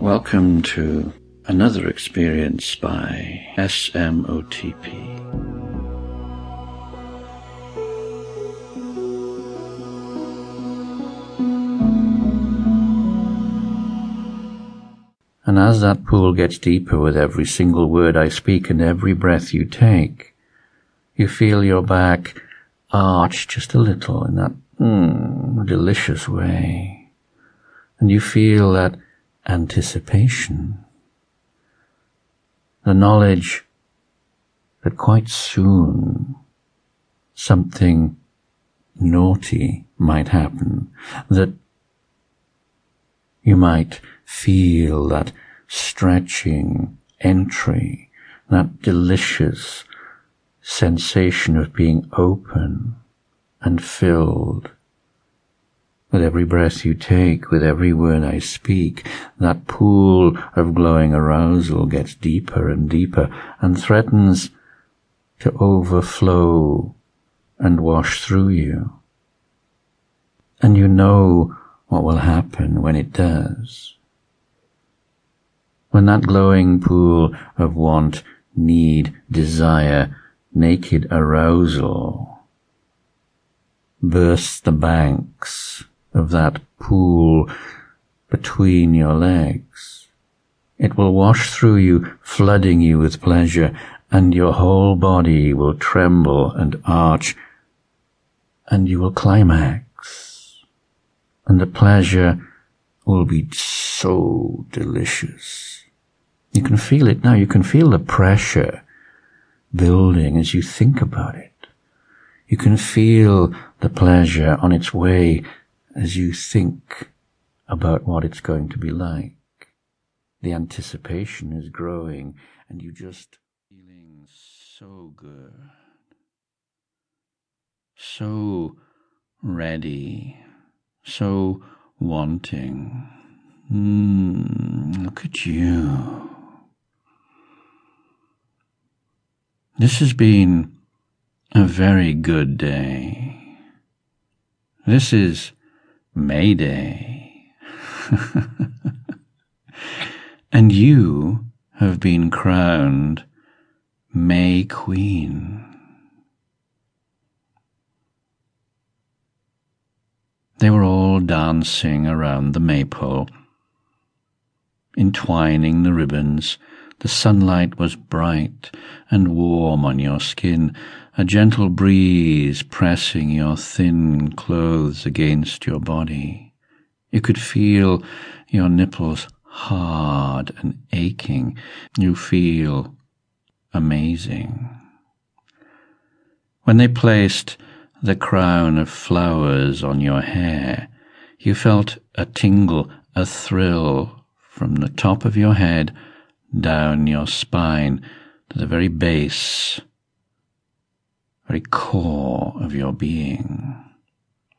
Welcome to another experience by SMOTP. And as that pool gets deeper with every single word I speak and every breath you take, you feel your back arch just a little in that delicious way. And you feel that anticipation, the knowledge that quite soon something naughty might happen, that you might feel that stretching entry, that delicious sensation of being open and filled. With every breath you take, with every word I speak, that pool of glowing arousal gets deeper and deeper and threatens to overflow and wash through you. And you know what will happen when it does. When that glowing pool of want, need, desire, naked arousal bursts the banks of that pool between your legs, it will wash through you, flooding you with pleasure, and your whole body will tremble and arch, and you will climax, and the pleasure will be so delicious. You can feel it now. You can feel the pressure building as you think about it. You can feel the pleasure on its way as you think about what it's going to be like. The anticipation is growing and you just feeling so good, so ready, so wanting. Look at you. This has been a very good day. This is May Day. And you have been crowned May Queen. They were all dancing around the maypole, entwining the ribbons. The sunlight was bright and warm on your skin, a gentle breeze pressing your thin clothes against your body. You could feel your nipples hard and aching. You feel amazing. When they placed the crown of flowers on your hair, you felt a tingle, a thrill from the top of your head down your spine to the very base, very core of your being.